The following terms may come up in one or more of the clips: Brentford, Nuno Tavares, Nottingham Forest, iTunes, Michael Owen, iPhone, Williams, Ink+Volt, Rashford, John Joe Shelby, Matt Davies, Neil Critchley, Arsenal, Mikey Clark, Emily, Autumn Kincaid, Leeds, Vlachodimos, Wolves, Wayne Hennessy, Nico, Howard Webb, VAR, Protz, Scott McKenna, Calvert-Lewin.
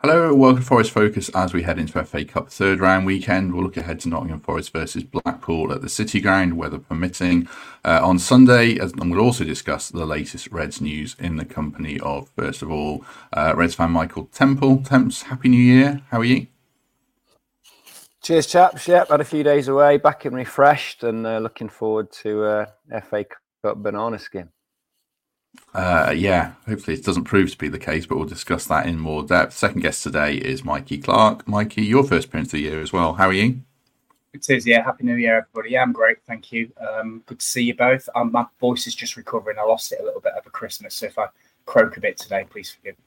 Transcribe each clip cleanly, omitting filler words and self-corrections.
Hello, welcome to Forest Focus as we head into FA Cup third round weekend. We'll look ahead to Nottingham Forest versus Blackpool at the City Ground, weather permitting, on Sunday. And we'll also discuss the latest Reds news in the company of, first of all, Reds fan Michael Temple. Temps, Happy New Year. How are you? Cheers, chaps. Yep, had a few days away, back and refreshed, and looking forward to FA Cup banana skin. Hopefully it doesn't prove to be the case, but we'll discuss that in more depth. Second guest today is Mikey Clark. Mikey, your first appearance of the year as well. How are you? It is, yeah. Happy New Year, everybody. Yeah, I'm great, thank you. Good to see you both. My voice is just recovering. I lost it a little bit over Christmas, so if I croak a bit today, please forgive me.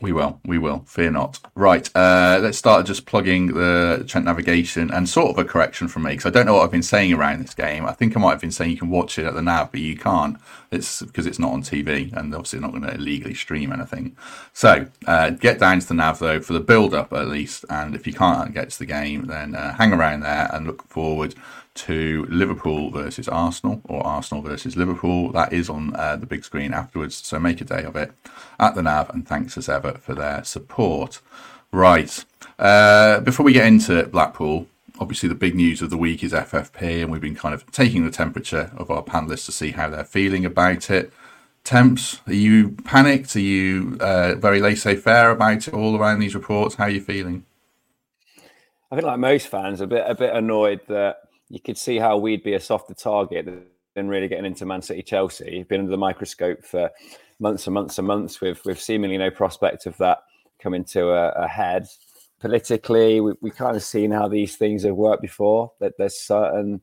We will. Fear not. Right, let's start just plugging the Trent Navigation and sort of a correction from me, because I don't know what I've been saying around this game. I think I might have been saying you can watch it at the Nav, but you can't. It's because it's not on TV, and obviously not going to illegally stream anything. So get down to the Nav, though, for the build-up at least. And if you can't get to the game, then hang around there and look forward to Liverpool versus Arsenal, or Arsenal versus Liverpool. That is on the big screen afterwards, so make a day of it at the Nav, and thanks as ever for their support. Right, before we get into Blackpool, obviously the big news of the week is FFP, and we've been kind of taking the temperature of our panellists to see how they're feeling about it. Temps, are you panicked? Are you very laissez-faire about it all around these reports? How are you feeling? I think, like most fans, a bit annoyed that you could see how we'd be a softer target than really getting into Man City, Chelsea. You've been under the microscope for months and months and months with seemingly no prospect of that coming to a head. Politically, we've kind of seen how these things have worked before, that there's certain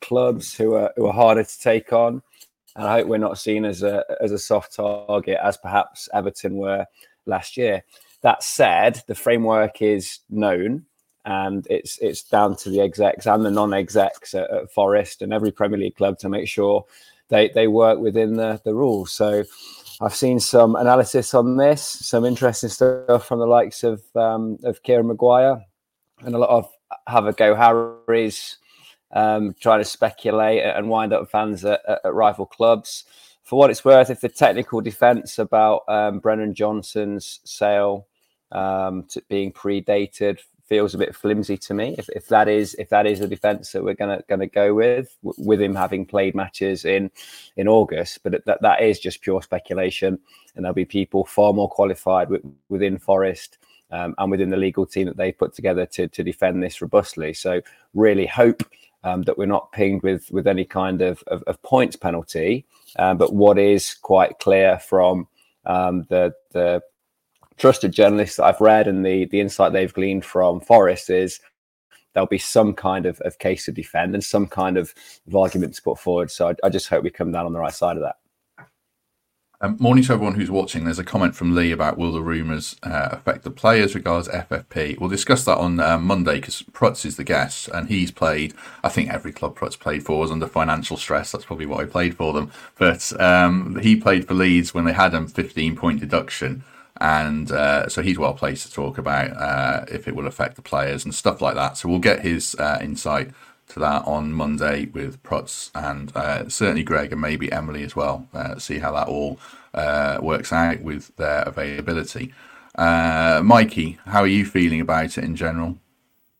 clubs who are harder to take on. And I hope we're not seen as a soft target as perhaps Everton were last year. That said, the framework is known. And it's down to the execs and the non-execs at Forest and every Premier League club to make sure they work within the rules. So I've seen some analysis on this, some interesting stuff from the likes of Kieran Maguire and a lot of have-a-go Harrys trying to speculate and wind up fans at rival clubs. For what it's worth, if the technical defence about Brennan Johnson's sale being predated feels a bit flimsy to me. If that is the defence that we're gonna go with him having played matches in August, but that is just pure speculation, and there'll be people far more qualified within Forest and within the legal team that they've put together to defend this robustly. So really hope that we're not pinged with any kind of points penalty. But what is quite clear from the trusted journalists that I've read and the insight they've gleaned from Forest is there'll be some kind of case to defend and some kind of argument to put forward. So I just hope we come down on the right side of that. Morning to everyone who's watching. There's a comment from Lee about will the rumours affect the players regards FFP. We'll discuss that on Monday, because Protz is the guest, and he's played, I think every club Protz played for was under financial stress. That's probably why he played for them. But he played for Leeds when they had a 15-point deduction. And so he's well placed to talk about if it will affect the players and stuff like that. So we'll get his insight to that on Monday with Protz and certainly Greg and maybe Emily as well. See how that all works out with their availability. Mikey, how are you feeling about it in general?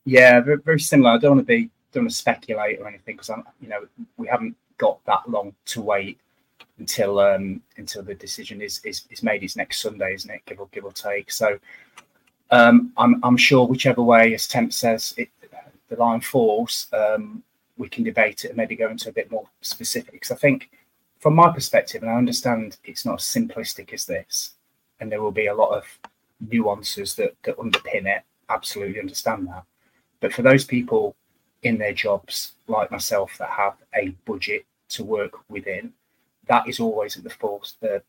Yeah, very, very similar. I don't want to speculate or anything, because we haven't got that long to wait until the decision is made. It's next Sunday, isn't it? Give or take. So I'm sure whichever way, as Temp says, the line falls, we can debate it and maybe go into a bit more specifics. I think from my perspective, and I understand it's not as simplistic as this, and there will be a lot of nuances that underpin it. Absolutely understand that. But for those people in their jobs, like myself, that have a budget to work within, that is always at the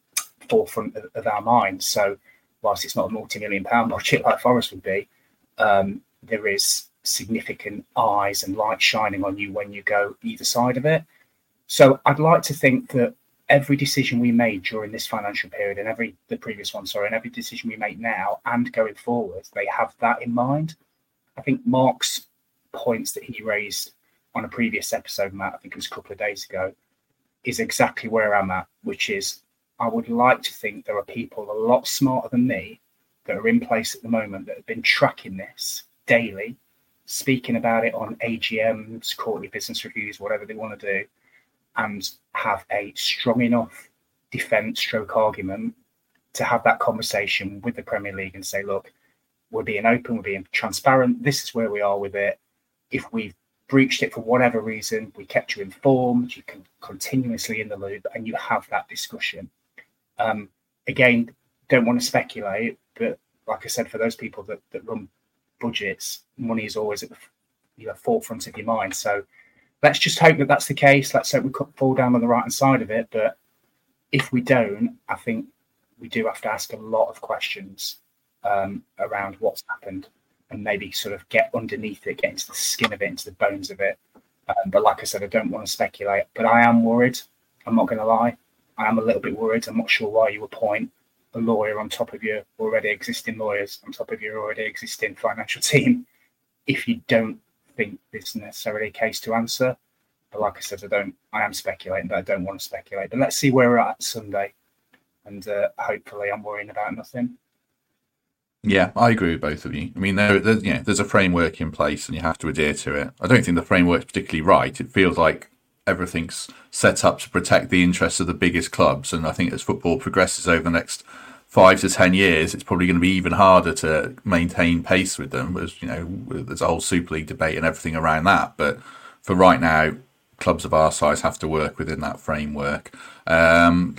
forefront of our minds. So whilst it's not a multi-million-pound budget like Forest would be, there is significant eyes and light shining on you when you go either side of it. So I'd like to think that every decision we made during this financial period and every decision we make now and going forward, they have that in mind. I think Mark's points that he raised on a previous episode, Matt, I think it was a couple of days ago, is exactly where I'm at, which is I would like to think there are people a lot smarter than me that are in place at the moment that have been tracking this daily, speaking about it on AGMs, quarterly business reviews, whatever they want to do, and have a strong enough defence stroke argument to have that conversation with the Premier League and say, look, we're being open, we're being transparent, this is where we are with it. If we've breached it for whatever reason, we kept you informed, you can continuously in the loop, and you have that discussion. Again, don't want to speculate, but like I said, for those people that run budgets, money is always at the forefront of your mind. So let's just hope that that's the case. Let's hope we fall down on the right hand side of it. But if we don't, I think we do have to ask a lot of questions around what's happened and maybe sort of get underneath it, get into the skin of it, into the bones of it. But like I said, I don't want to speculate, but I am worried. I'm not going to lie. I am a little bit worried. I'm not sure why you appoint a lawyer on top of your already existing lawyers, on top of your already existing financial team, if you don't think there's necessarily a case to answer. But like I said, I am speculating, but I don't want to speculate. But let's see where we're at Sunday, and hopefully I'm worrying about nothing. Yeah, I agree with both of you. I mean, there's a framework in place and you have to adhere to it. I don't think the framework's particularly right. It feels like everything's set up to protect the interests of the biggest clubs. And I think as football progresses over the next 5 to 10 years, it's probably going to be even harder to maintain pace with them. As you know, there's a whole Super League debate and everything around that. But for right now, clubs of our size have to work within that framework. I've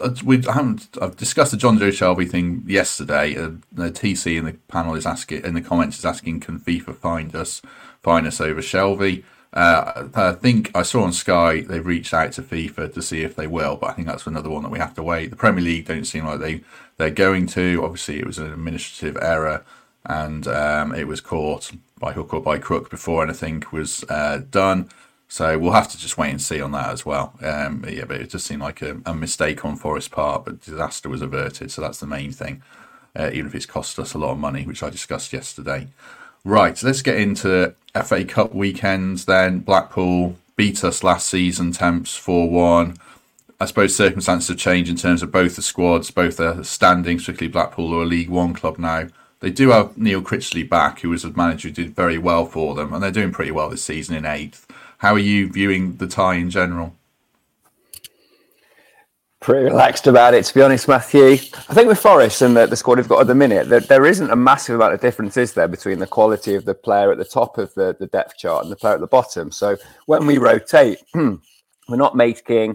discussed the John Joe Shelby thing yesterday. The TC in the panel is asking, can FIFA fine us over Shelby? I think I saw on Sky they've reached out to FIFA to see if they will, but I think that's another one that we have to wait. The Premier League don't seem like they're going to. Obviously, it was an administrative error, and it was caught by hook or by crook before anything was done. So we'll have to just wait and see on that as well. But it just seemed like a mistake on Forest's part, but disaster was averted, so that's the main thing, even if it's cost us a lot of money, which I discussed yesterday. Right, so let's get into FA Cup weekends then. Blackpool beat us last season, temps 4-1. I suppose circumstances have changed in terms of both the squads, both their standings, particularly Blackpool, or a League One club now. They do have Neil Critchley back, who was a manager who did very well for them, and they're doing pretty well this season in 8th. How are you viewing the tie in general? Pretty relaxed about it, to be honest, Matthew. I think with Forest and the squad we've got at the minute, there isn't a massive amount of difference, is there, between the quality of the player at the top of the depth chart and the player at the bottom. So when we rotate, we're not making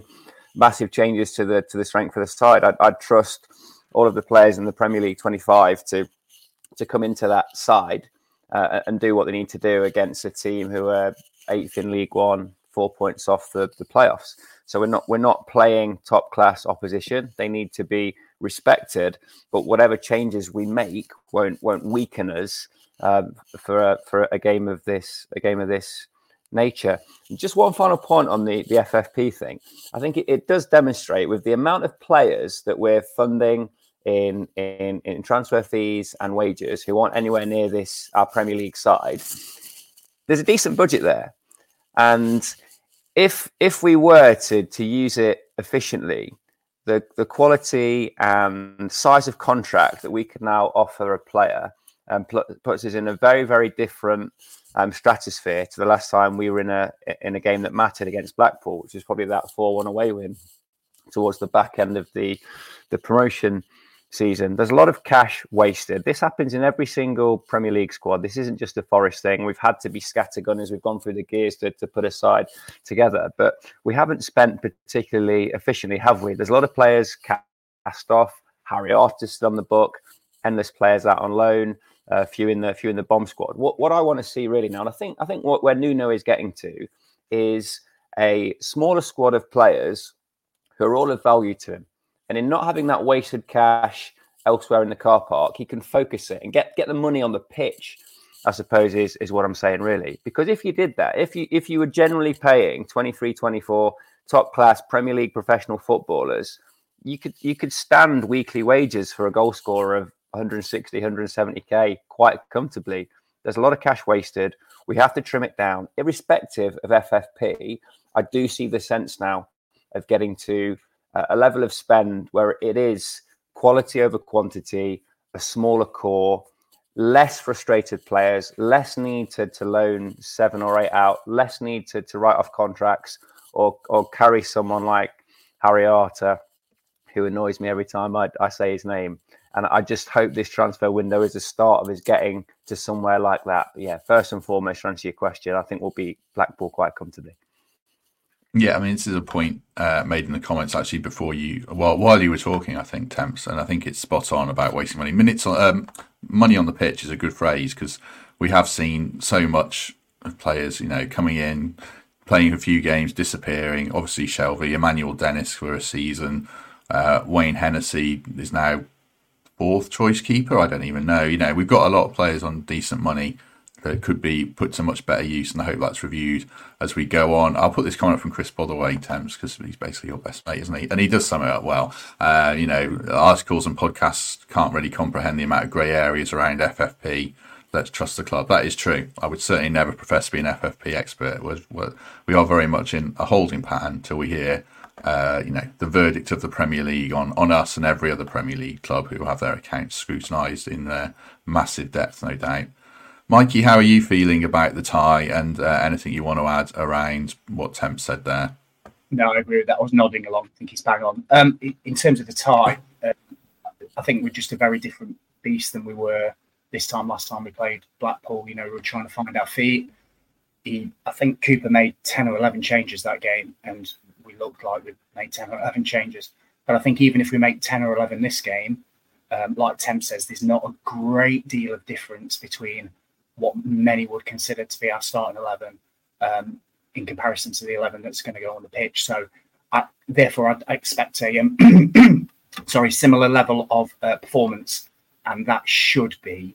massive changes to the strength of the side. I'd trust all of the players in the Premier League 25 to come into that side and do what they need to do against a team who are 8th in League One, 4 points off the playoffs. So we're not playing top class opposition. They need to be respected, but whatever changes we make won't weaken us for a game of this nature. And just one final point on the FFP thing. I think it does demonstrate with the amount of players that we're funding in transfer fees and wages who aren't anywhere near our Premier League side. There's a decent budget there, and if we were to use it efficiently, the quality and size of contract that we can now offer a player puts us in a very, very different stratosphere to the last time we were in a game that mattered against Blackpool, which was probably that 4-1 away win towards the back end of the promotion season. There's a lot of cash wasted. This happens in every single Premier League squad. This isn't just a Forest thing. We've had to be scattergunners. We've gone through the gears to put a side together, but we haven't spent particularly efficiently, have we? There's a lot of players cast off. Harry Artist on the book, endless players out on loan. a few in the bomb squad. What I want to see really now, and I think what where Nuno is getting to is a smaller squad of players who are all of value to him. And in not having that wasted cash elsewhere in the car park, he can focus it and get the money on the pitch, I suppose, is what I'm saying, really. Because if you did that, if you were generally paying 23, 24 top-class Premier League professional footballers, you could stand weekly wages for a goal scorer of 160, 170k quite comfortably. There's a lot of cash wasted. We have to trim it down. Irrespective of FFP, I do see the sense now of getting to a level of spend where it is quality over quantity, a smaller core, less frustrated players, less need to loan 7 or 8 out, less need to write off contracts or carry someone like Harry Arter, who annoys me every time I say his name. And I just hope this transfer window is the start of his getting to somewhere like that. But yeah, first and foremost, to answer your question, I think we'll beat Blackpool quite comfortably. Yeah, I mean, this is a point made in the comments actually before you, while you were talking, I think, Temps, and I think it's spot on about wasting money. Money on the pitch is a good phrase because we have seen so much of players, you know, coming in, playing a few games, disappearing. Obviously, Shelby, Emmanuel Dennis for a season, Wayne Hennessy is now fourth choice keeper. I don't even know. You know, we've got a lot of players on decent money that could be put to much better use, and I hope that's reviewed as we go on. I'll put this comment from Chris Botherway, Temps, because he's basically your best mate, isn't he? And he does sum it up well. You know, articles and podcasts can't really comprehend the amount of grey areas around FFP. Let's trust the club. That is true. I would certainly never profess to be an FFP expert. We are very much in a holding pattern till we hear, you know, the verdict of the Premier League on us and every other Premier League club who have their accounts scrutinised in their massive depth, no doubt. Mikey, how are you feeling about the tie and anything you want to add around what Temp said there? No, I agree with that. I was nodding along. I think he's bang on. In terms of the tie, I think we're just a very different beast than we were this time last time we played Blackpool. You know, we were trying to find our feet. I think Cooper made 10 or 11 changes that game, and we looked like we made 10 or 11 changes. But I think even if we make 10 or 11 this game, like Temp says, there's not a great deal of difference between what many would consider to be our starting 11 in comparison to the 11 that's going to go on the pitch. So, I expect a similar level of performance, and that should be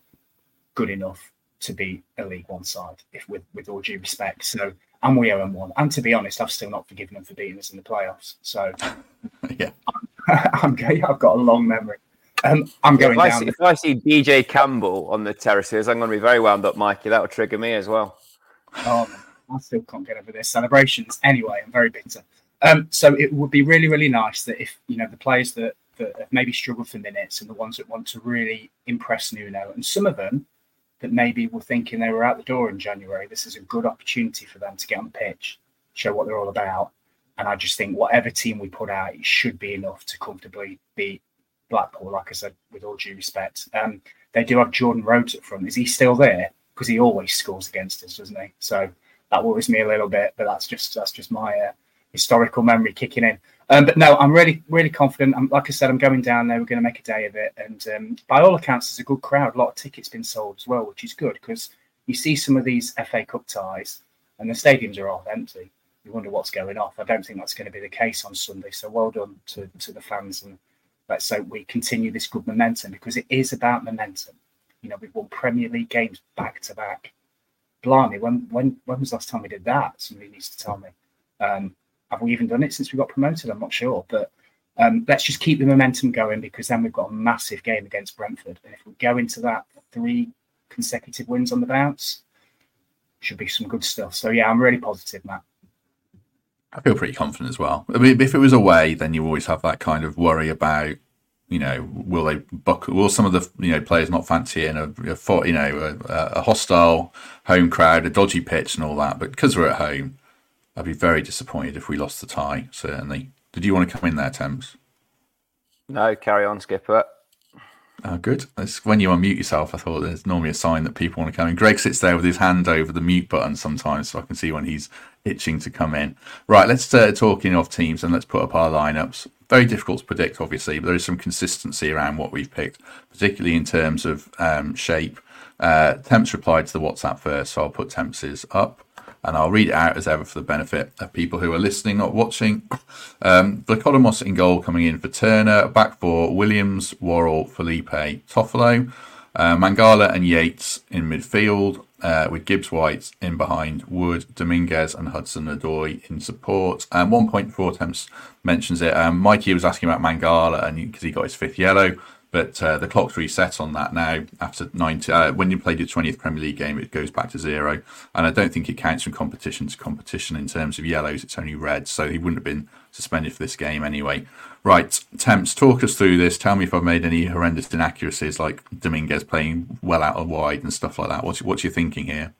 good enough to be a League One side, if with all due respect. So, and we owe them one. And to be honest, I've still not forgiven them for beating us in the playoffs. So, yeah, I've got a long memory. I'm going down. If I see DJ Campbell on the terraces, I'm going to be very wound up, Mikey. That will trigger me as well. I still can't get over their celebrations. Anyway, I'm very bitter. So it would be really, really nice that if, you know, the players that have maybe struggled for minutes and the ones that want to really impress Nuno, and some of them that maybe were thinking they were out the door in January, this is a good opportunity for them to get on the pitch, show what they're all about. And I just think whatever team we put out, it should be enough to comfortably beat Blackpool, like I said, with all due respect. They do have Jordan Rhodes up front. Is he still there? Because he always scores against us, doesn't he? So that worries me a little bit, but that's just my historical memory kicking in. But no, I'm really, really confident. Like I said, I'm going down there. We're going to make a day of it. And by all accounts, there's a good crowd. A lot of tickets been sold as well, which is good because you see some of these FA Cup ties and the stadiums are half empty. You wonder what's going off. I don't think that's going to be the case on Sunday. So well done to the fans and let's hope we continue this good momentum because it is about momentum. You know, we've won Premier League games back to back. Blimey, when was the last time we did that? Somebody needs to tell me. Have we even done it since we got promoted? I'm not sure. But let's just keep the momentum going because then we've got a massive game against Brentford. And if we go into that 3 consecutive wins on the bounce, should be some good stuff. So, yeah, I'm really positive, Matt. I feel pretty confident as well. I mean, if it was away, then you always have that kind of worry about, you know, will some of the, you know, players not fancy in a hostile home crowd, a dodgy pitch and all that. But because we're at home, I'd be very disappointed if we lost the tie, certainly. Did you want to come in there, Temps? No, carry on, Skipper. Oh, good. That's when you unmute yourself, I thought there's normally a sign that people want to come in. Greg sits there with his hand over the mute button sometimes, so I can see when he's itching to come in. Right, let's start talking of teams and let's put up our lineups. Very difficult to predict, obviously, but there is some consistency around what we've picked, particularly in terms of shape. Temps replied to the WhatsApp first, so I'll put Temps's up. And I'll read it out as ever for the benefit of people who are listening, not watching. Vlachodimos in goal coming in for Turner. Back for Williams, Worrell, Felipe, Toffolo. Mangala and Yates in midfield, with Gibbs-White in behind Wood, Dominguez and Hudson-Odoi in support. And 1.4 Temps mentions it. Mikey was asking about Mangala and because he got his fifth yellow. But the clock's reset on that now. After 90, when you play your 20th Premier League game, it goes back to zero. And I don't think it counts from competition to competition in terms of yellows. It's only red. So he wouldn't have been suspended for this game anyway. Right, Temps, talk us through this. Tell me if I've made any horrendous inaccuracies like Dominguez playing well out and wide and stuff like that. What's your thinking here?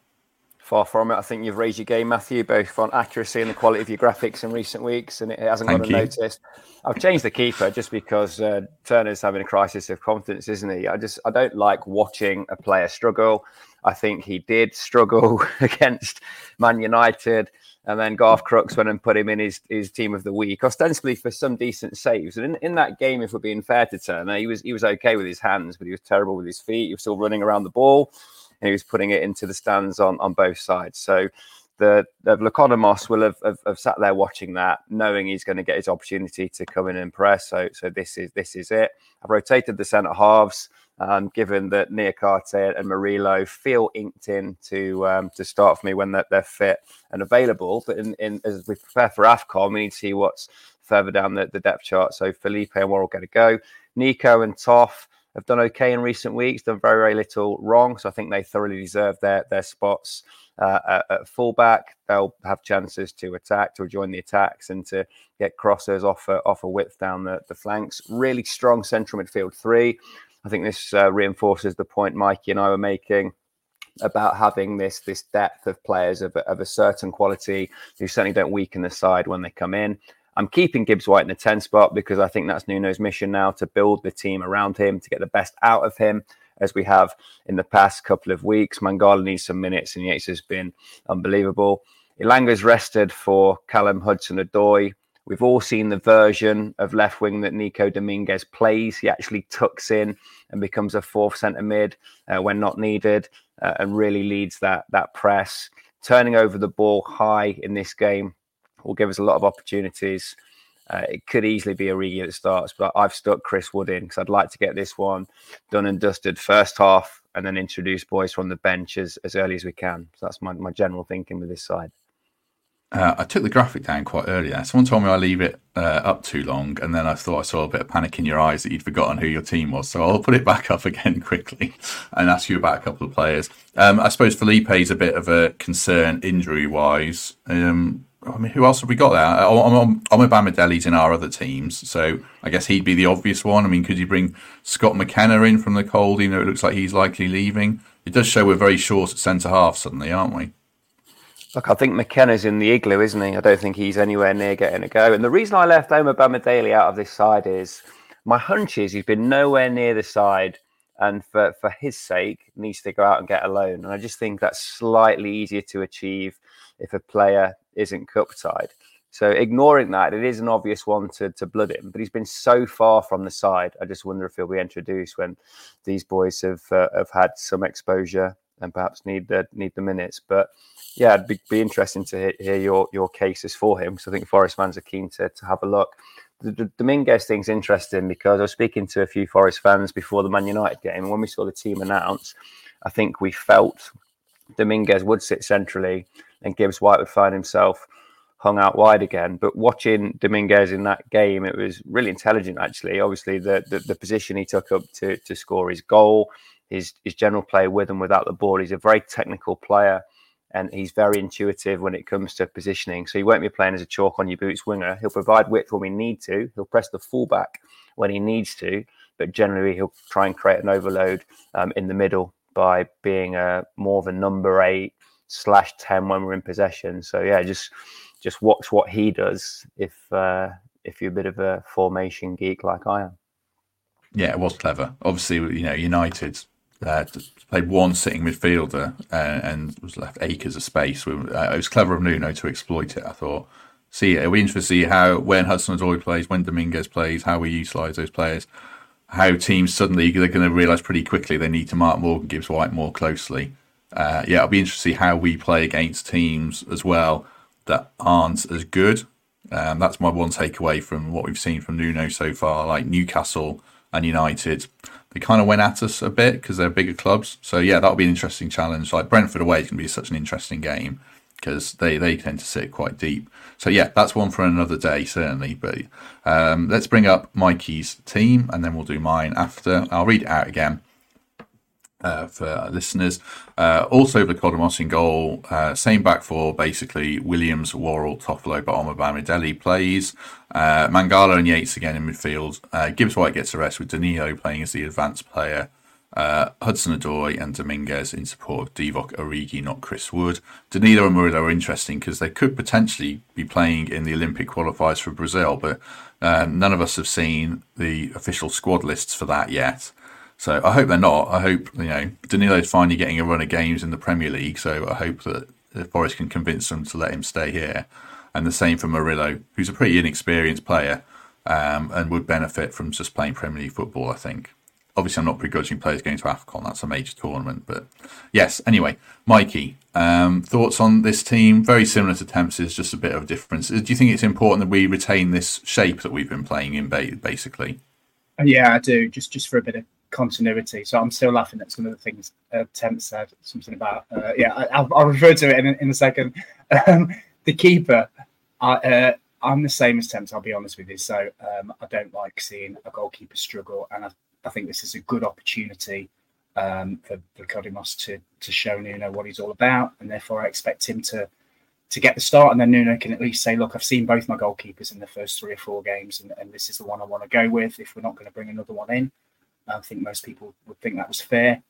Far from it. I think you've raised your game, Matthew, both on accuracy and the quality of your graphics in recent weeks, and it hasn't gone unnoticed. I've changed the keeper just because Turner's having a crisis of confidence, isn't he? I don't like watching a player struggle. I think he did struggle against Man United, and then Garth Crooks went and put him in his team of the week, ostensibly for some decent saves. And in that game, if we're being fair to Turner, he was okay with his hands, but he was terrible with his feet. He was still running around the ball. And he was putting it into the stands on both sides. So the Vlachodimos will have sat there watching that, knowing he's going to get his opportunity to come in and press. So this is it. I've rotated the centre halves, given that Niakate and Murillo feel inked in to start for me when they're fit and available. But as we prepare for AFCON, we need to see what's further down the depth chart. So Felipe and Worrell get a go. Nico and Toff have done okay in recent weeks, done very, very little wrong. So I think they thoroughly deserve their spots at fullback. They'll have chances to attack, to join the attacks and to get crosses off a width down the flanks. Really strong central midfield three. I think this reinforces the point Mikey and I were making about having this depth of players of a certain quality who certainly don't weaken the side when they come in. I'm keeping Gibbs-White in the 10 spot because I think that's Nuno's mission now, to build the team around him, to get the best out of him, as we have in the past couple of weeks. Mangala needs some minutes and Yates has been unbelievable. Ilanga's rested for Callum Hudson-Odoi. We've all seen the version of left wing that Nico Dominguez plays. He actually tucks in and becomes a fourth centre mid when not needed and really leads that press. Turning over the ball high in this game will give us a lot of opportunities. It could easily be Origi that starts, but I've stuck Chris Wood in because I'd like to get this one done and dusted first half and then introduce boys from the bench as early as we can. So that's my general thinking with this side. I took the graphic down quite early there. Someone told me I leave it up too long, and then I thought I saw a bit of panic in your eyes that you'd forgotten who your team was. So I'll put it back up again quickly and ask you about a couple of players. I suppose Felipe's a bit of a concern injury-wise. I mean, who else have we got there? Omar Bamadeli's in our other teams, so I guess he'd be the obvious one. I mean, could you bring Scott McKenna in from the cold, even though it looks like he's likely leaving? It does show we're very short at centre-half suddenly, aren't we? Look, I think McKenna's in the igloo, isn't he? I don't think he's anywhere near getting a go. And the reason I left Omar Bamadeli out of this side is my hunch is he's been nowhere near the side and for his sake needs to go out and get a loan. And I just think that's slightly easier to achieve if a player isn't cup tied. So ignoring that, it is an obvious one to blood him, but he's been so far from the side. I just wonder if he'll be introduced when these boys have had some exposure and perhaps need the minutes. But yeah, it'd be interesting to hear your cases for him, because I think Forest fans are keen to have a look. The Dominguez thing's interesting because I was speaking to a few Forest fans before the Man United game, and when we saw the team announced, I think we felt Dominguez would sit centrally and Gibbs-White would find himself hung out wide again. But watching Dominguez in that game, it was really intelligent, actually. Obviously, the position he took up to score his goal, his general play with and without the ball. He's a very technical player and he's very intuitive when it comes to positioning. So he won't be playing as a chalk-on-your-boots winger. He'll provide width when we need to. He'll press the fullback when he needs to. But generally, he'll try and create an overload in the middle by being more of a number 8/10 when we're in possession. So yeah, just watch what he does if you're a bit of a formation geek like I am. Yeah, it was clever. Obviously, you know, United played one sitting midfielder and was left acres of space. It was clever of Nuno to exploit it, I thought. It'll be interesting to see when Hudson-Odoi plays, when Dominguez plays, how we utilise those players. how teams suddenly, they're going to realise pretty quickly they need to mark Morgan Gibbs-White more closely. Yeah, it'll be interesting to see how we play against teams as well that aren't as good. That's my one takeaway from what we've seen from Nuno so far, like Newcastle and United. They kind of went at us a bit because they're bigger clubs. So, yeah, that'll be an interesting challenge. Like Brentford away is going to be such an interesting game because they tend to sit quite deep. So, yeah, that's one for another day, certainly. But let's bring up Mikey's team and then we'll do mine after. I'll read it out again for our listeners. Also, Vlachodimos in goal. Same back four, basically. Williams, Worrell, Toffolo, but Omar Bamadeli plays. Mangala and Yates again in midfield. Gibbs-White gets a rest with Danilo playing as the advanced player. Hudson-Odoi and Dominguez in support of Divock Origi, not Chris Wood. Danilo and Murillo are interesting because they could potentially be playing in the Olympic qualifiers for Brazil, but none of us have seen the official squad lists for that yet. So I hope they're not. I hope, you know, Danilo's finally getting a run of games in the Premier League, so I hope that Forest can convince them to let him stay here. And the same for Murillo, who's a pretty inexperienced player and would benefit from just playing Premier League football, I think. Obviously, I'm not begrudging players going to AFCON. That's a major tournament. But yes, anyway, Mikey, thoughts on this team? Very similar to Temps's, just a bit of a difference. Do you think it's important that we retain this shape that we've been playing in, basically? Yeah, I do, just for a bit of continuity. So I'm still laughing at some of the things Temps said, something about... I'll refer to it in a second. The keeper, I'm the same as Temps, I'll be honest with you. So I don't like seeing a goalkeeper struggle, and I think this is a good opportunity for Vlachodimos to show Nuno what he's all about, and therefore I expect him to get the start, and then Nuno can at least say, look, I've seen both my goalkeepers in the first 3 or 4 games, and this is the one I want to go with if we're not going to bring another one in. I think most people would think that was fair.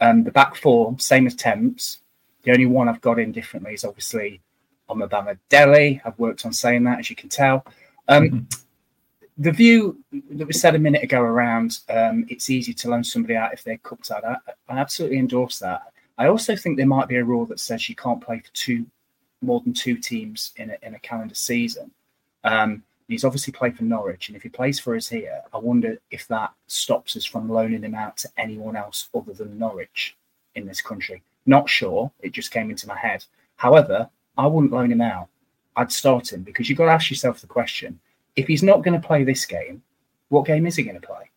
The back four, same as Temps. The only one I've got in differently is obviously Omar Bamadeli. I've worked on saying that, as you can tell. The view that was said a minute ago around it's easy to loan somebody out if they're cooked out, I absolutely endorse that. I also think there might be a rule that says you can't play for more than two teams in a calendar season. He's obviously played for Norwich, and if he plays for us here, I wonder if that stops us from loaning him out to anyone else other than Norwich in this country. Not sure. It just came into my head. However, I wouldn't loan him out. I'd start him, because you've got to ask yourself the question, if he's not going to play this game, what game is he going to play?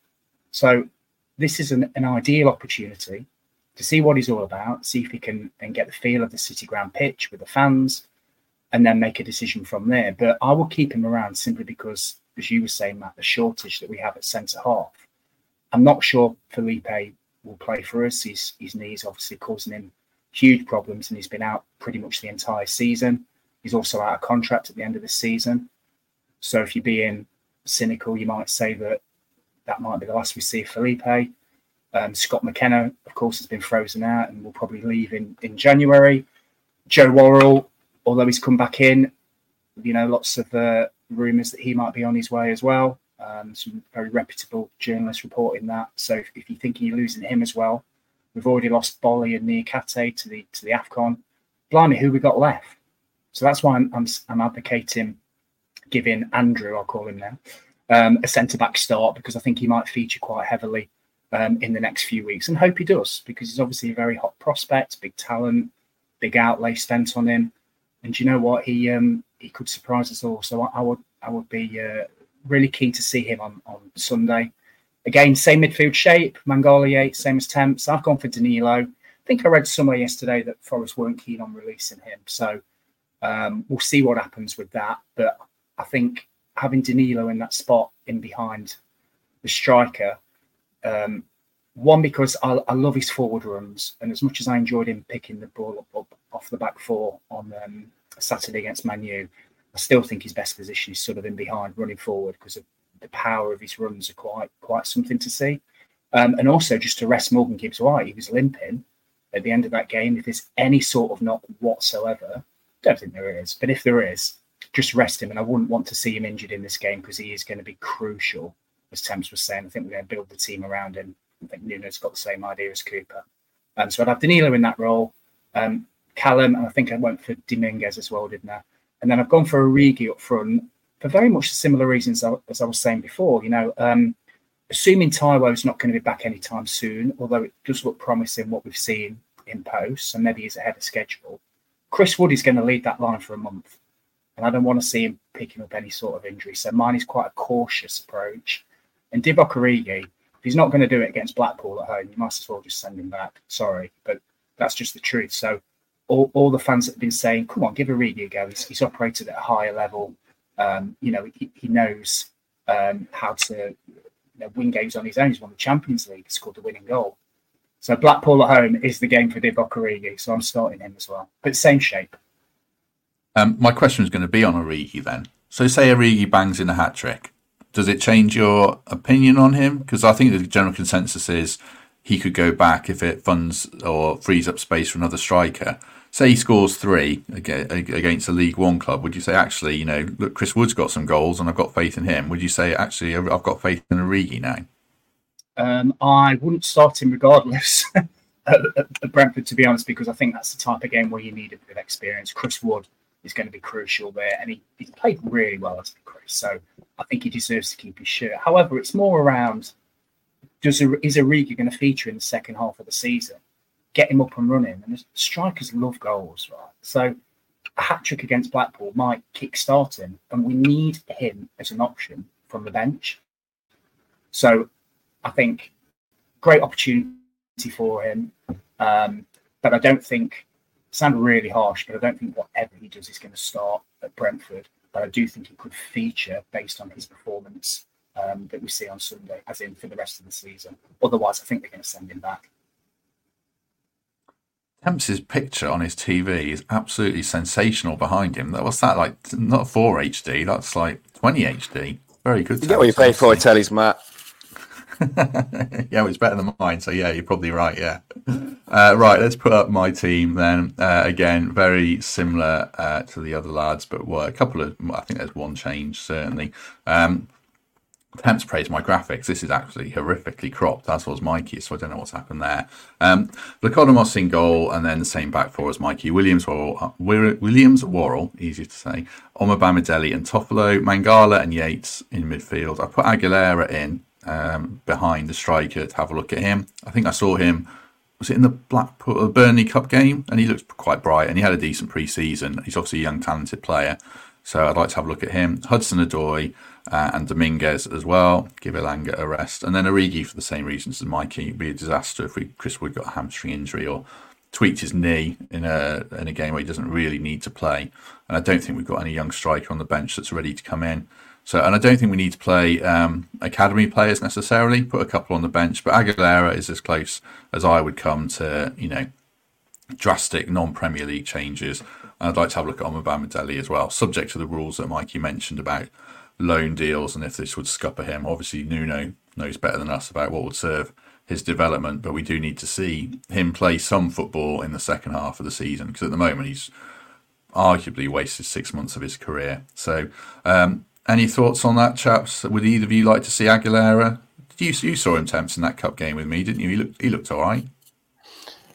So this is an ideal opportunity to see what he's all about, see if he can and get the feel of the City Ground pitch with the fans, and then make a decision from there. But I will keep him around simply because, as you were saying, Matt, the shortage that we have at centre-half. I'm not sure Felipe will play for us. His knee's obviously causing him huge problems, and he's been out pretty much the entire season. He's also out of contract at the end of the season. So if you're being cynical, you might say that might be the last we see of Felipe. Scott McKenna, of course, has been frozen out and will probably leave in January. Joe Worrell, although he's come back in, you know, lots of rumours that he might be on his way as well. Some very reputable journalists reporting that. So if you're thinking you're losing him as well, we've already lost Bolly and Niakate to the AFCON. Blimey, who we got left? So that's why I'm advocating giving Andrew, I'll call him now, a centre-back start, because I think he might feature quite heavily in the next few weeks, and hope he does, because he's obviously a very hot prospect, big talent, big outlay spent on him, and you know what, he could surprise us all. So I would be really keen to see him on Sunday. Again, same midfield shape, Mangala, Yates, same as Temps. I've gone for Danilo. I think I read somewhere yesterday that Forest weren't keen on releasing him, so we'll see what happens with that, but I think having Danilo in that spot in behind the striker, one, because I love his forward runs, and as much as I enjoyed him picking the ball up off the back four on Saturday against Man U, I still think his best position is sort of in behind, running forward, because of the power of his runs are quite something to see. And also just to rest Morgan Gibbs-White, he was limping at the end of that game. If there's any sort of knock whatsoever, don't think there is, but if there is, just rest him, and I wouldn't want to see him injured in this game, because he is going to be crucial, as Temps was saying. I think we're going to build the team around him. I think Nuno's got the same idea as Cooper. So I'd have Danilo in that role, Callum, and I think I went for Dominguez as well, didn't I? And then I've gone for Origi up front for very much similar reasons as I was saying before. You know, assuming Taiwo's not going to be back anytime soon, although it does look promising what we've seen in posts, and maybe he's ahead of schedule, Chris Wood is going to lead that line for a month. And I don't want to see him picking up any sort of injury. So mine is quite a cautious approach. And Divock Origi, if he's not going to do it against Blackpool at home, you might as well just send him back. Sorry, but that's just the truth. So all the fans that have been saying, come on, give Origi a go. He's operated at a higher level. He knows how to win games on his own. He's won the Champions League. He scored the winning goal. So Blackpool at home is the game for Divock Origi. So I'm starting him as well. But same shape. My question is going to be on Origi then. So say Origi bangs in a hat-trick. Does it change your opinion on him? Because I think the general consensus is he could go back if it funds or frees up space for another striker. Say he scores 3 against a League One club. Would you say, actually, look, Chris Wood's got some goals and I've got faith in him. Would you say, actually, I've got faith in Origi now? I wouldn't start him regardless at Brentford, to be honest, because I think that's the type of game where you need a bit of experience. Chris Wood is going to be crucial there, and he's played really well as Chris, so I think he deserves to keep his shirt. However, it's more around is Origi going to feature in the second half of the season? Get him up and running, and the strikers love goals, right? So a hat trick against Blackpool might kickstart him, and we need him as an option from the bench. So I think great opportunity for him, but I don't think. Sound really harsh, but I don't think whatever he does is going to start at Brentford. But I do think he could feature based on his performance that we see on Sunday, as in for the rest of the season. Otherwise, I think they're going to send him back. Temps's picture on his TV is absolutely sensational behind him. What's that like? Not 4 HD, that's like 20 HD. Very good. You get what you pay for, tellies, Matt. Yeah, well, it's better than mine, so yeah, you're probably right. Yeah. Right, let's put up my team then. Again, very similar to the other lads, but a couple of, I think there's one change certainly. Temps praised my graphics. This is actually horrifically cropped, as was Mikey, so I don't know what's happened there. Vlachodimos in goal, and then the same back four as Mikey. Williams, Worrell, easier to say. Omar Bamadeli and Toffolo, Mangala and Yates in midfield. I put Aguilera in. Behind the striker to have a look at him. I think I saw him, was it in the Blackpool Burnley Cup game? And he looked quite bright and he had a decent pre-season. He's obviously a young, talented player. So I'd like to have a look at him. Hudson-Odoi and Dominguez as well. Give Elanga a rest. And then Origi for the same reasons as Mikey. It would be a disaster if Chris Wood got a hamstring injury or tweaked his knee in a game where he doesn't really need to play. And I don't think we've got any young striker on the bench that's ready to come in. So, and I don't think we need to play academy players necessarily. Put a couple on the bench, but Aguilera is as close as I would come to, drastic non-Premier League changes. And I'd like to have a look at Omar Bamadeli as well, subject to the rules that Mikey mentioned about loan deals and if this would scupper him. Obviously, Nuno knows better than us about what would serve his development, but we do need to see him play some football in the second half of the season because at the moment he's arguably wasted 6 months of his career. So. Any thoughts on that, chaps? Would either of you like to see Aguilera? You saw him, Temps, in that cup game with me, didn't you? He looked all right.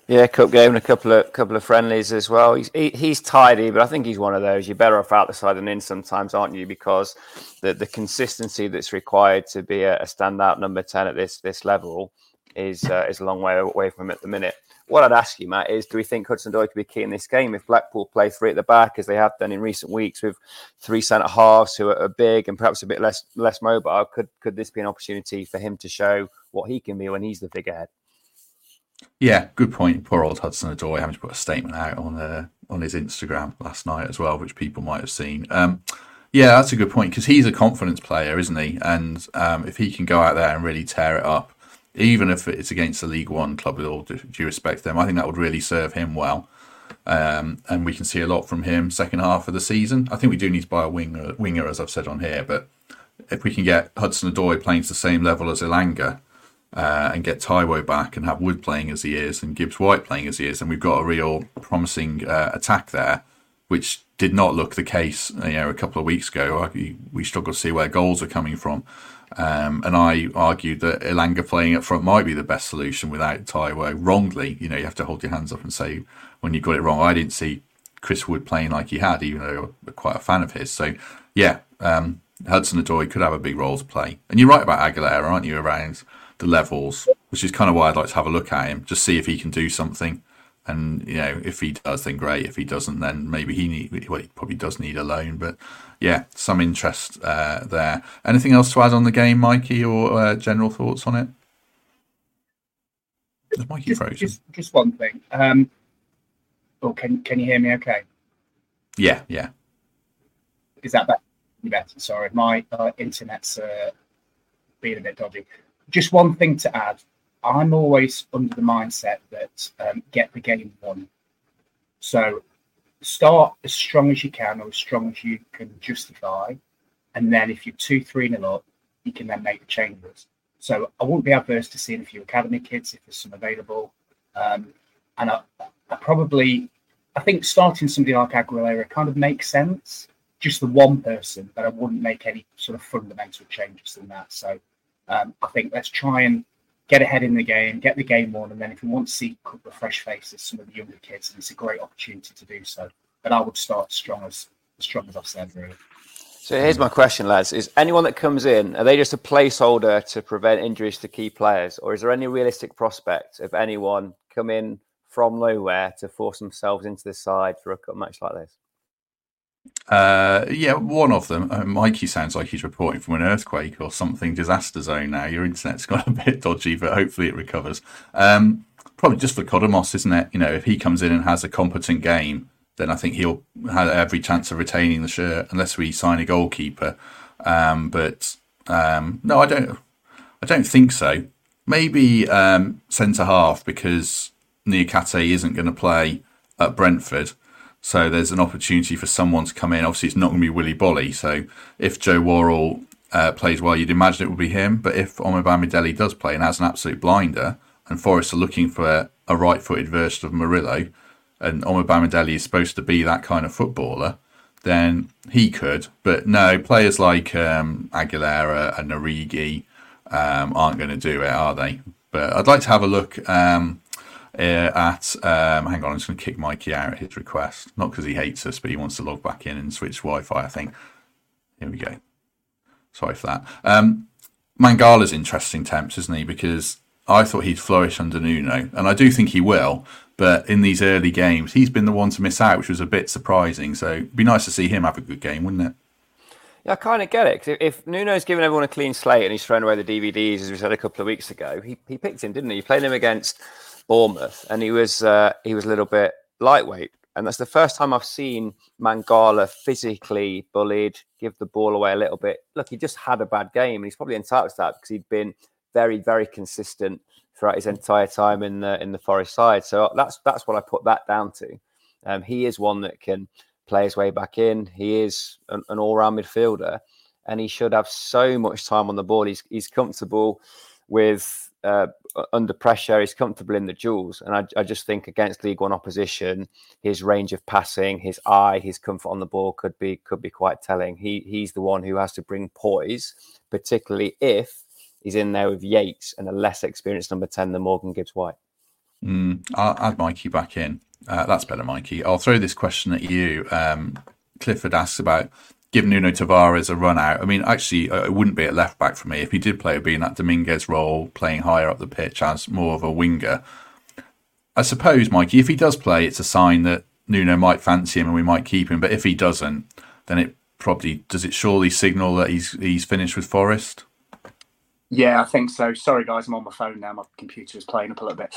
Yeah, cup game and a couple of friendlies as well. He's tidy, but I think he's one of those. You're better off out the side than in sometimes, aren't you? Because the consistency that's required to be a standout number 10 at this level is a long way away from him at the minute. What I'd ask you, Matt, is do we think Hudson-Odoi could be key in this game if Blackpool play 3 at the back, as they have done in recent weeks with 3 centre-halves who are big and perhaps a bit less mobile? Could this be an opportunity for him to show what he can be when he's the figurehead? Yeah, good point. Poor old Hudson-Odoi having to put a statement out on his Instagram last night as well, which people might have seen. Yeah, that's a good point because he's a confidence player, isn't he? And if he can go out there and really tear it up, even if it's against the League One club, with all due respect to them, I think that would really serve him well. And we can see a lot from him second half of the season. I think we do need to buy a winger, as I've said on here. But if we can get Hudson-Odoi playing to the same level as Elanga and get Taiwo back and have Wood playing as he is and Gibbs-White playing as he is, then we've got a real promising attack there, which did not look the case a couple of weeks ago. We struggled to see where goals are coming from. And I argued that Elanga playing up front might be the best solution without Taiwo. Wrongly, you have to hold your hands up and say when you got it wrong. I didn't see Chris Wood playing like he had, even though I'm quite a fan of his. So, yeah, Hudson-Odoi could have a big role to play. And you're right about Aguilera, aren't you, around the levels, which is kind of why I'd like to have a look at him, just see if he can do something. And, you know, if he does, then great. If he doesn't, then maybe he probably does need a loan. But, yeah, some interest there. Anything else to add on the game, Mikey, or general thoughts on it? Is Mikey frozen? Just one thing. Oh, can you hear me okay? Yeah. Is that better? Sorry, my internet's being a bit dodgy. Just one thing to add. I'm always under the mindset that get the game won. So start as strong as you can or as strong as you can justify. And then if you're 2-3-0 up, you can then make the changes. So I wouldn't be adverse to seeing a few academy kids if there's some available. And I think starting somebody like Aguilera kind of makes sense. Just the one person, but I wouldn't make any sort of fundamental changes in that. So I think let's try and get ahead in the game, get the game won, and then if you want to see a couple of fresh faces, some of the younger kids, and it's a great opportunity to do so. But I would start strong as I've said, really. So here's my question, lads. Is anyone that comes in, are they just a placeholder to prevent injuries to key players? Or is there any realistic prospect of anyone come in from nowhere to force themselves into the side for a match like this? Yeah, one of them. Mikey sounds like he's reporting from an earthquake or something, disaster zone now. Your internet's got a bit dodgy, but hopefully it recovers. Probably just for Vlachodimos, isn't it? You know, if he comes in and has a competent game, then I think he'll have every chance of retaining the shirt, unless we sign a goalkeeper. No, I don't think so. Maybe centre half, because Niakate isn't going to play at Brentford. So there's an opportunity for someone to come in. Obviously, it's not going to be Willy Bolly. So if Joe Worrell plays well, you'd imagine it would be him. But if Omar Bamadeli does play and has an absolute blinder, and Forest are looking for a right-footed version of Murillo, and Omar Bamadeli is supposed to be that kind of footballer, then he could. But no, players like Aguilera and Origi aren't going to do it, are they? But I'd like to have a look... hang on, I'm just going to kick Mikey out at his request. Not because he hates us, but he wants to log back in and switch Wi-Fi, I think. Here we go. Sorry for that. Mangala's interesting, Temps, isn't he? Because I thought he'd flourish under Nuno, and I do think he will, but in these early games, he's been the one to miss out, which was a bit surprising. So it'd be nice to see him have a good game, wouldn't it? Yeah, I kind of get it. Cause if Nuno's given everyone a clean slate and he's thrown away the DVDs, as we said a couple of weeks ago, he picked him, didn't he? He played him against Bournemouth, and he was a little bit lightweight, and that's the first time I've seen Mangala physically bullied, give the ball away a little bit. Look, he just had a bad game, and he's probably entitled to that because he'd been very, very consistent throughout his entire time in the Forest side. So that's what I put that down to. He is one that can play his way back in. He is an all-round midfielder, and he should have so much time on the ball. He's comfortable with. Under pressure, he's comfortable in the duels, and I just think against League One opposition, his range of passing, his eye, his comfort on the ball could be quite telling. He's the one who has to bring poise, particularly if he's in there with Yates and a less experienced number 10 than Morgan Gibbs-White. I'll add Mikey back in. That's better, Mikey. I'll throw this question at you. Clifford asks about give Nuno Tavares a run out. I mean, actually, it wouldn't be at left back for me. If he did play, it would be in that Dominguez role, playing higher up the pitch as more of a winger. I suppose, Mikey, if he does play, it's a sign that Nuno might fancy him and we might keep him. But if he doesn't, then it probably does. It surely signal that he's finished with Forest. Yeah, I think so. Sorry, guys, I'm on my phone now. My computer is playing up a little bit.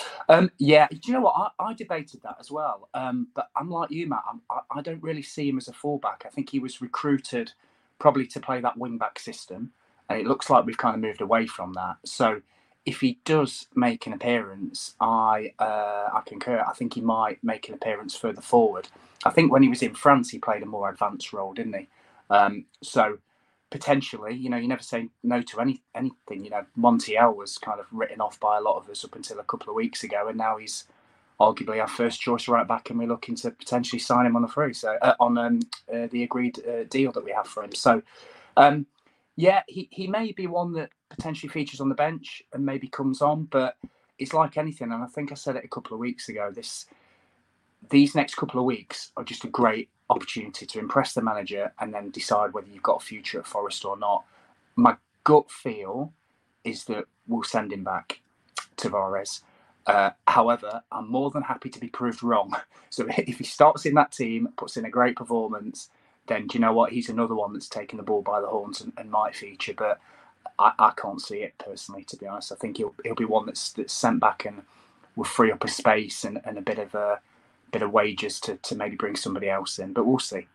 Yeah, do you know what? I debated that as well. But I'm like you, Matt. I don't really see him as a fullback. I think he was recruited probably to play that wing-back system. And it looks like we've kind of moved away from that. So if he does make an appearance, I concur. I think he might make an appearance further forward. I think when he was in France, he played a more advanced role, didn't he? So... potentially, you know, you never say no to anything. You know, Montiel was kind of written off by a lot of us up until a couple of weeks ago, and now he's arguably our first choice right back, and we're looking to potentially sign him on the agreed deal that we have for him. So, he may be one that potentially features on the bench and maybe comes on, but it's like anything. And I think I said it a couple of weeks ago. This these next couple of weeks are just a great opportunity to impress the manager and then decide whether you've got a future at Forest or not. My gut feel is that we'll send him back, Tavares. However, I'm more than happy to be proved wrong. So if he starts in that team, puts in a great performance, then do you know what? He's another one that's taken the ball by the horns and might feature. But I can't see it personally, to be honest. I think he'll be one that's sent back and will free up a space and a bit of wages to maybe bring somebody else in. But we'll see.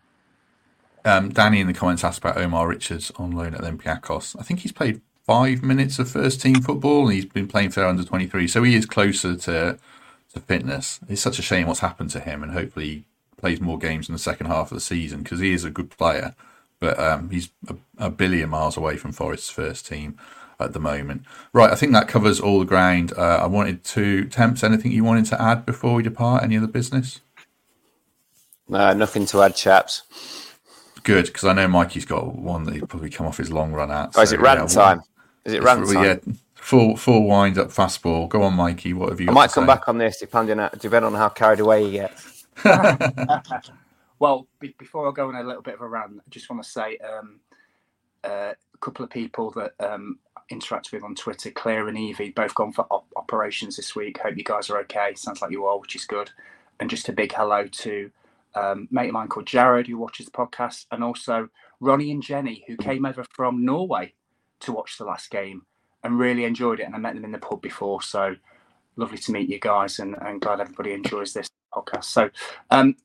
Danny in the comments asked about Omar Richards on loan at Olympiacos. I think he's played 5 minutes of first team football and he's been playing for under 23, so he is closer to fitness. It's such a shame what's happened to him, and hopefully he plays more games in the second half of the season because he is a good player, but he's a billion miles away from Forest's first team at the moment. Right, I think that covers all the ground. I wanted to Temps, anything you wanted to add before we depart? Any other business? No, nothing to add, chaps. Good, because I know Mikey's got one that he'll probably come off his long run at. Oh, so, is it rant time? Is it rant time? Yeah, full wind-up fastball. Go on, Mikey, what have you got to say? I might come back on this, depending on how carried away he gets. Well, before I go on a little bit of a rant, I just want to say a couple of people that interact with on Twitter, Claire and Evie, both gone for operations this week. Hope you guys are okay. Sounds like you are, which is good. And just a big hello to mate of mine called Jared, who watches the podcast, and also Ronnie and Jenny, who came over from Norway to watch the last game and really enjoyed it. And I met them in the pub before, so lovely to meet you guys, and glad everybody enjoys this podcast. So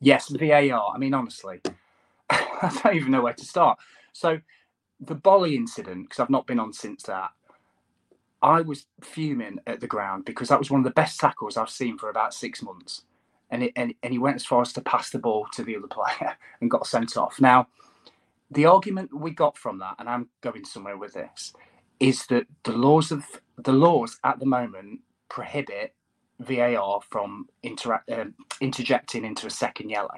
yes, the VAR, I mean, honestly, I don't even know where to start. So the Bolly incident, because I've not been on since that, I was fuming at the ground because that was one of the best tackles I've seen for about 6 months. And he went as far as to pass the ball to the other player and got sent off. Now, the argument we got from that, and I'm going somewhere with this, is that the laws at the moment prohibit VAR from interjecting into a second yellow.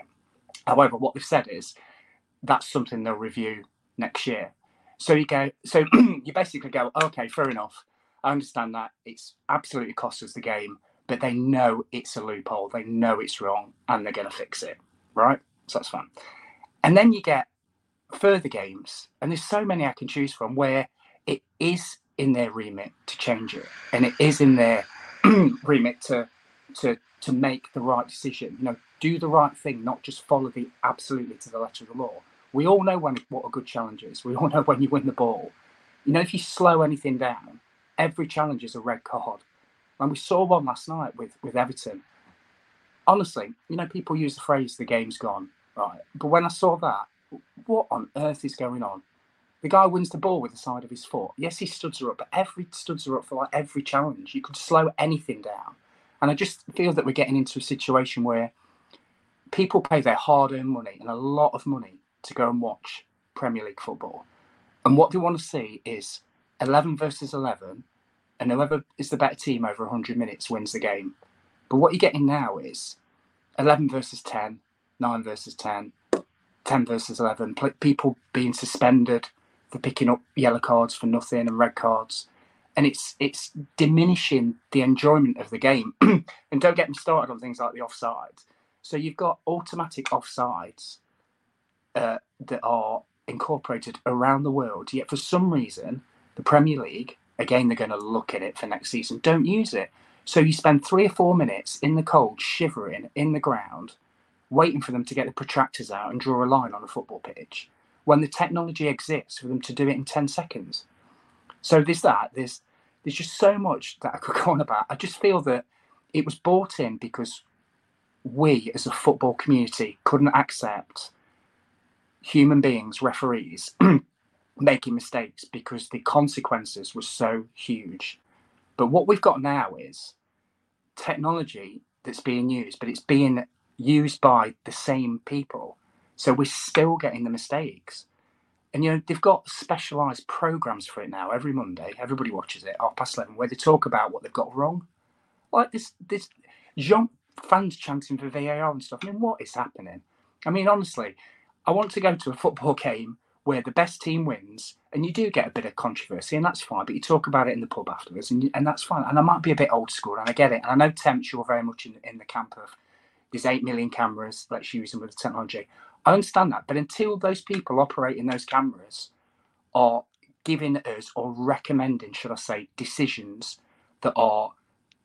However, what they've said is that's something they'll review next year. So you basically go, okay, fair enough. I understand that. It's absolutely cost us the game. But they know it's a loophole, they know it's wrong, and they're going to fix it, right? So that's fun. And then you get further games, and there's so many I can choose from where it is in their remit to change it, and it is in their remit to make the right decision. You know, do the right thing, not just follow the absolutely to the letter of the law. We all know what a good challenge is. We all know when you win the ball. You know, if you slow anything down, every challenge is a red card. And we saw one last night with Everton. Honestly, you know, people use the phrase, the game's gone, right? But when I saw that, what on earth is going on? The guy wins the ball with the side of his foot. Yes, he studs her up, but every studs her up for like every challenge. You could slow anything down. And I just feel that we're getting into a situation where people pay their hard-earned money and a lot of money to go and watch Premier League football. And what they want to see is 11 versus 11, and whoever is the better team over 100 minutes wins the game. But what you're getting now is 11 versus 10, 9 versus 10, 10 versus 11, people being suspended for picking up yellow cards for nothing and red cards. And it's diminishing the enjoyment of the game. And don't get me started on things like the offsides. So you've got automatic offsides that are incorporated around the world. Yet for some reason, the Premier League... Again, they're going to look at it for next season. Don't use it. So you spend 3 or 4 minutes in the cold, shivering in the ground, waiting for them to get the protractors out and draw a line on a football pitch when the technology exists for them to do it in 10 seconds. So there's that. There's just so much that I could go on about. I just feel that it was bought in because we as a football community couldn't accept human beings, referees, making mistakes because the consequences were so huge. But what we've got now is technology that's being used, but it's being used by the same people. So we're still getting the mistakes. And, you know, they've got specialised programmes for it now. Every Monday, everybody watches it, 11:30, where they talk about what they've got wrong. Like this fans chanting for VAR and stuff. I mean, what is happening? I mean, honestly, I want to go to a football game where the best team wins, and you do get a bit of controversy, and that's fine, but you talk about it in the pub afterwards, and that's fine. And I might be a bit old school, and I get it. And I know, Temps, you're very much in the camp of There's 8 million cameras. Let's use them with the technology. I understand that. But until those people operating those cameras are giving us or recommending, should I say, decisions that are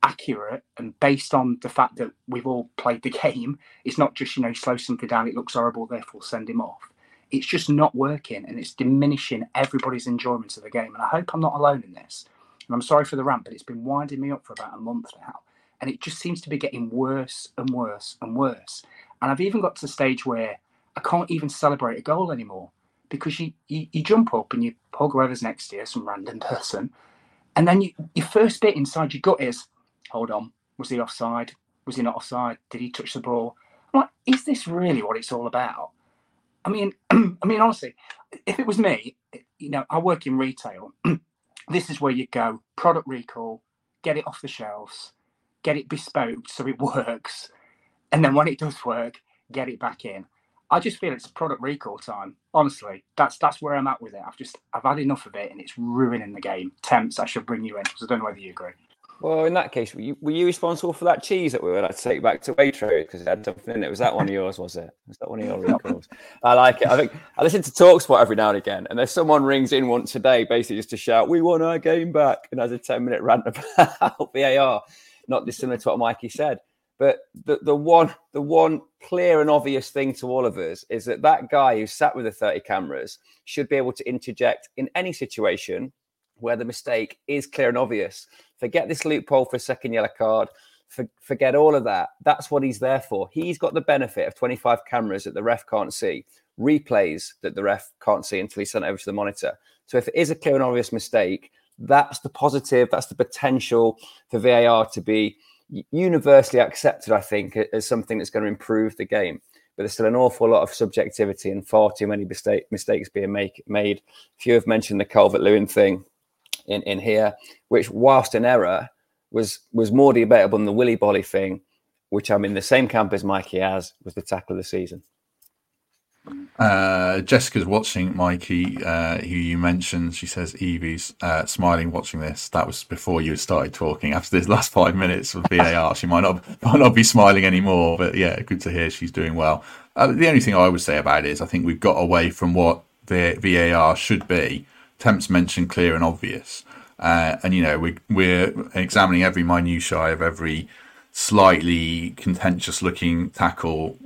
accurate and based on the fact that we've all played the game, it's not just, you know, slow something down, it looks horrible, therefore send him off. It's just not working, and it's diminishing everybody's enjoyment of the game. And I hope I'm not alone in this. And I'm sorry for the rant, but it's been winding me up for about a month now. And it just seems to be getting worse and worse and worse. And I've even got to the stage where I can't even celebrate a goal anymore, because you jump up and you hug whoever's next to you, some random person. And then your first bit inside your gut is, hold on, was he offside? Was he not offside? Did he touch the ball? I'm like, is this really what it's all about? I mean, honestly, if it was me, you know, I work in retail. This is where you go, product recall, get it off the shelves, get it bespoke so it works. And then when it does work, get it back in. I just feel it's product recall time. Honestly, that's where I'm at with it. I've had enough of it, and it's ruining the game. Temps, I should bring you in, because I don't know whether you agree. Well, in that case, were you responsible for that cheese that we were allowed to take back to Waitrose because it had something in it? Was that one of yours, was it? Was that one of your recalls? I like it. I think I listen to TalkSport every now and again, and there's someone rings in once a day basically just to shout, we won our game back, and has a 10-minute rant about VAR. Not dissimilar to what Mikey said. But the one clear and obvious thing to all of us is that that guy who sat with the 30 cameras should be able to interject in any situation where the mistake is clear and obvious. Forget this loophole for a second yellow card. Forget all of that. That's what he's there for. He's got the benefit of 25 cameras that the ref can't see, replays that the ref can't see until he's sent over to the monitor. So if it is a clear and obvious mistake, that's the positive. That's the potential for VAR to be universally accepted, I think, as something that's going to improve the game. But there's still an awful lot of subjectivity and far too many mistakes being made. Few have mentioned the Calvert-Lewin thing in here, which, whilst an error, was more debatable than the Willy Bolly thing, which I'm in the same camp as Mikey has, was the tackle of the season. Jessica's watching, Mikey, who you mentioned. She says Evie's smiling watching this. That was before you started talking. After this last 5 minutes of VAR, she might not be smiling anymore. But yeah, good to hear she's doing well. The only thing I would say about it is I think we've got away from what the VAR should be. Temps mentioned clear and obvious. And, you know, we're examining every minutiae of every slightly contentious looking tackle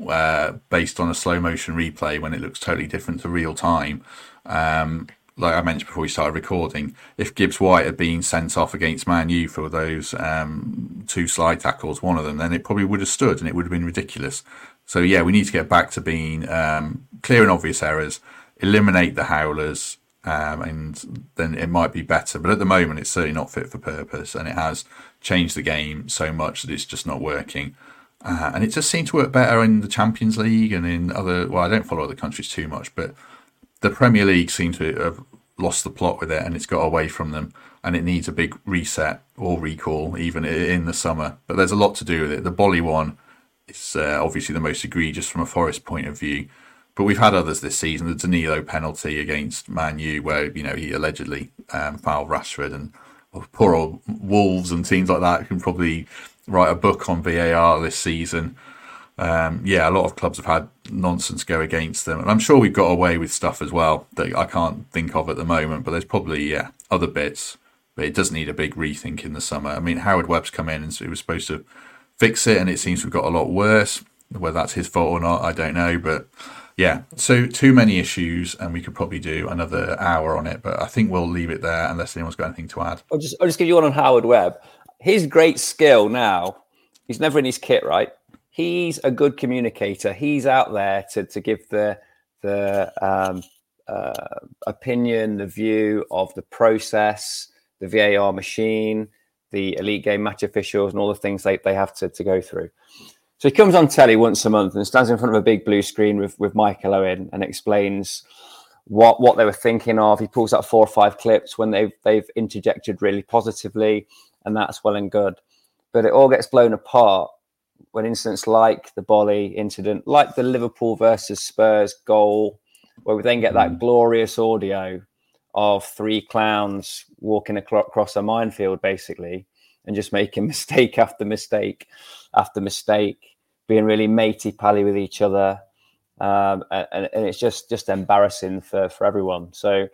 based on a slow motion replay when it looks totally different to real time. Like I mentioned before we started recording, if Gibbs-White had been sent off against Man U for those two slide tackles, one of them, then it probably would have stood and it would have been ridiculous. So yeah, we need to get back to being clear and obvious errors, eliminate the howlers, and then it might be better. But at the moment, it's certainly not fit for purpose, and it has changed the game so much that it's just not working. And it just seemed to work better in the Champions League and in other... Well, I don't follow other countries too much, but the Premier League seemed to have lost the plot with it, and it's got away from them, and it needs a big reset or recall, even in the summer. But there's a lot to do with it. The Bolly one is obviously the most egregious from a Forest point of view. But we've had others this season. The Danilo penalty against Man U, where, you know, he allegedly fouled Rashford, and poor old Wolves and teams like that can probably write a book on VAR this season. Yeah, a lot of clubs have had nonsense go against them. And I'm sure we've got away with stuff as well that I can't think of at the moment, but there's probably other bits. But it does need a big rethink in the summer. I mean, Howard Webb's come in and it was supposed to fix it, and it seems we've got a lot worse. Whether that's his fault or not, I don't know, but... Yeah, so too many issues, and we could probably do another hour on it, but I think we'll leave it there unless anyone's got anything to add. I'll just give you one on Howard Webb. His great skill now, he's never in his kit, right? He's a good communicator. He's out there to give the opinion, the view of the process, the VAR machine, the elite game match officials, and all the things they have to go through. So he comes on telly once a month and stands in front of a big blue screen with Michael Owen and explains what they were thinking of. He pulls out 4 or 5 clips when they've interjected really positively, and that's well and good. But it all gets blown apart when incidents like the Bolly incident, like the Liverpool versus Spurs goal, where we then get that glorious audio of 3 clowns walking across a minefield, basically, and just making mistake after mistake. being really matey pally with each other. And it's just embarrassing for everyone. So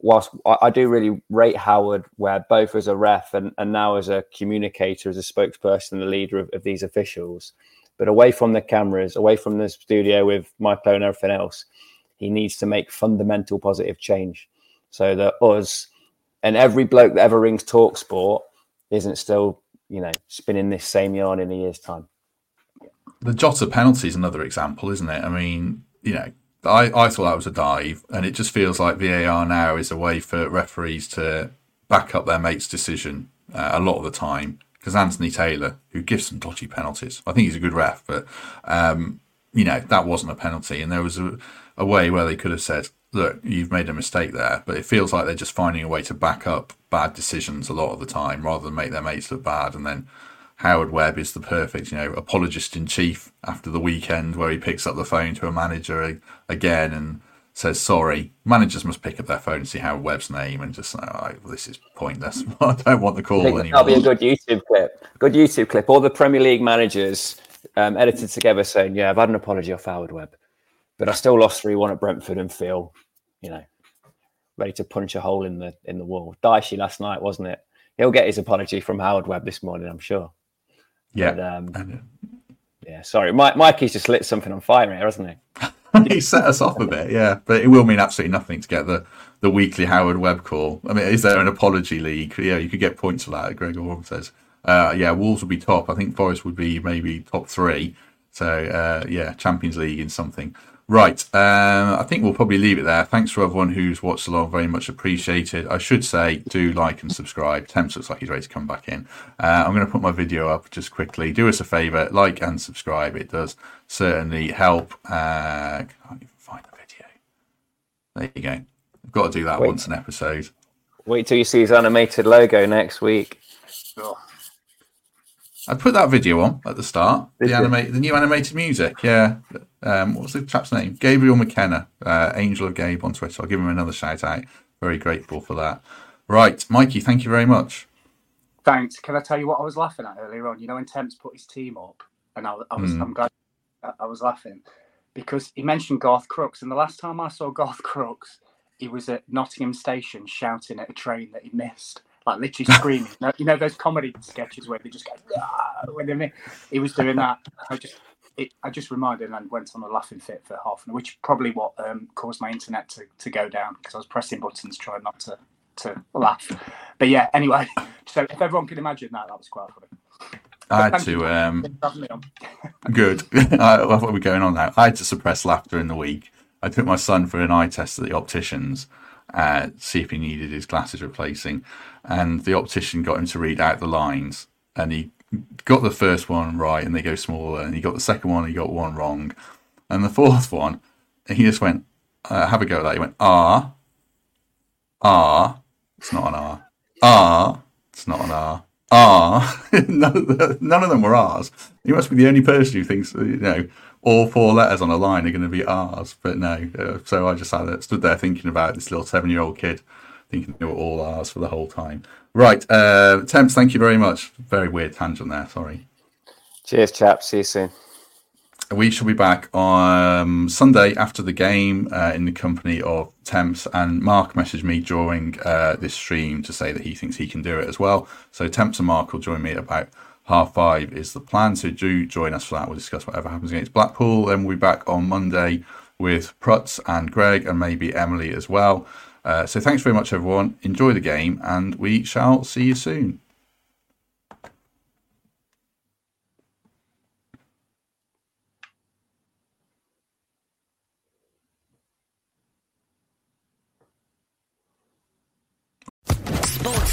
whilst I do really rate Howard Webb, both as a ref and now as a communicator, as a spokesperson, the leader of these officials, but away from the cameras, away from the studio with my phone and everything else, he needs to make fundamental positive change so that us and every bloke that ever rings Talk Sport isn't still, spinning this same yarn in a year's time. The Jota penalty is another example, isn't it? I mean, I thought that was a dive, and it just feels like VAR now is a way for referees to back up their mate's decision a lot of the time, because Anthony Taylor, who gives some dodgy penalties, I think he's a good ref, but, that wasn't a penalty. And there was a way where they could have said, look, you've made a mistake there, but it feels like they're just finding a way to back up bad decisions a lot of the time rather than make their mates look bad. And then Howard Webb is the perfect, apologist in chief after the weekend, where he picks up the phone to a manager again and says sorry. Managers must pick up their phone and see Howard Webb's name and just say, this is pointless. I don't want the call anymore. That'll be a good YouTube clip. All the Premier League managers edited together saying, I've had an apology off Howard Webb, but I still lost 3-1 at Brentford and feel, ready to punch a hole in the wall. Dicey last night, wasn't it? He'll get his apology from Howard Webb this morning, I'm sure. Yeah. But, sorry. Mikey's just lit something on fire here, hasn't he? He set us off a bit, yeah. But it will mean absolutely nothing to get the weekly Howard Webb call. I mean, is there an apology league? Yeah, you could get points for that, Greg Orham says. Wolves would be top. I think Forest would be maybe top 3. So, Champions League in something. Right, I think we'll probably leave it there. Thanks for everyone who's watched along, very much appreciated. I should say, do like and subscribe. Temps looks like he's ready to come back in. I'm going to put my video up just quickly. Do us a favour, like and subscribe. It does certainly help. I can't even find the video. There you go. I've got to do that once an episode. Wait till you see his animated logo next week. Oh. I put that video on at the start. The new animated music, yeah. What's the chap's name? Gabriel McKenna, Angel of Gabe on Twitter. I'll give him another shout out. Very grateful for that. Right, Mikey, thank you very much. Thanks. Can I tell you what I was laughing at earlier on? When Temps put his team up, and I'm glad I was laughing because he mentioned Garth Crooks, and the last time I saw Garth Crooks, he was at Nottingham Station shouting at a train that he missed. Like literally screaming. Those comedy sketches where they just go, he was doing that. I just reminded and went on a laughing fit for half an hour, which is probably what caused my internet to go down because I was pressing buttons trying not to laugh. But yeah, anyway, so if everyone can imagine that was quite funny. I had to. Good. What we're going on now. I had to suppress laughter in the week. I took my son for an eye test at the optician's. See if he needed his glasses replacing, and the optician got him to read out the lines, and he got the first one right and they go smaller, and he got the second one, he got one wrong, and the fourth one he just went have a go at that. He went R, it's not an R, R, it's not an R, R. none of them were R's. He must be the only person who thinks all 4 letters on a line are going to be R's, but no. So I just stood there thinking about this little 7-year-old kid, thinking they were all R's for the whole time. Right, Temps, thank you very much. Very weird tangent there, sorry. Cheers, chaps. See you soon. We shall be back on Sunday after the game in the company of Temps, and Mark messaged me during this stream to say that he thinks he can do it as well. So Temps and Mark will join me at about 5:30 is the plan, so do join us for that. We'll discuss whatever happens against Blackpool, and we'll be back on Monday with Protz and Greg and maybe Emily as well. So thanks very much, everyone. Enjoy the game, and we shall see you soon. Sports